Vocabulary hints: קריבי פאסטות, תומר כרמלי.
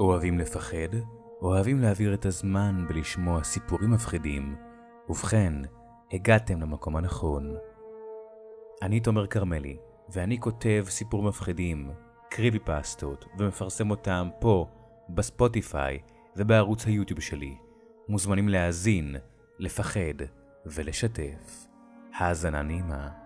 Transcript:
אוהבים לפחד, אוהבים להעביר את הזמן ולשמוע סיפורים מפחידים. ובכן, הגעתם למקום הנכון. אני תומר כרמלי, ואני כותב סיפור מפחידים, קריבי פאסטות, ומפרסם אותם פה, בספוטיפיי ובערוץ היוטיוב שלי. מוזמנים להאזין, לפחד ולשתף. האזנה נעימה.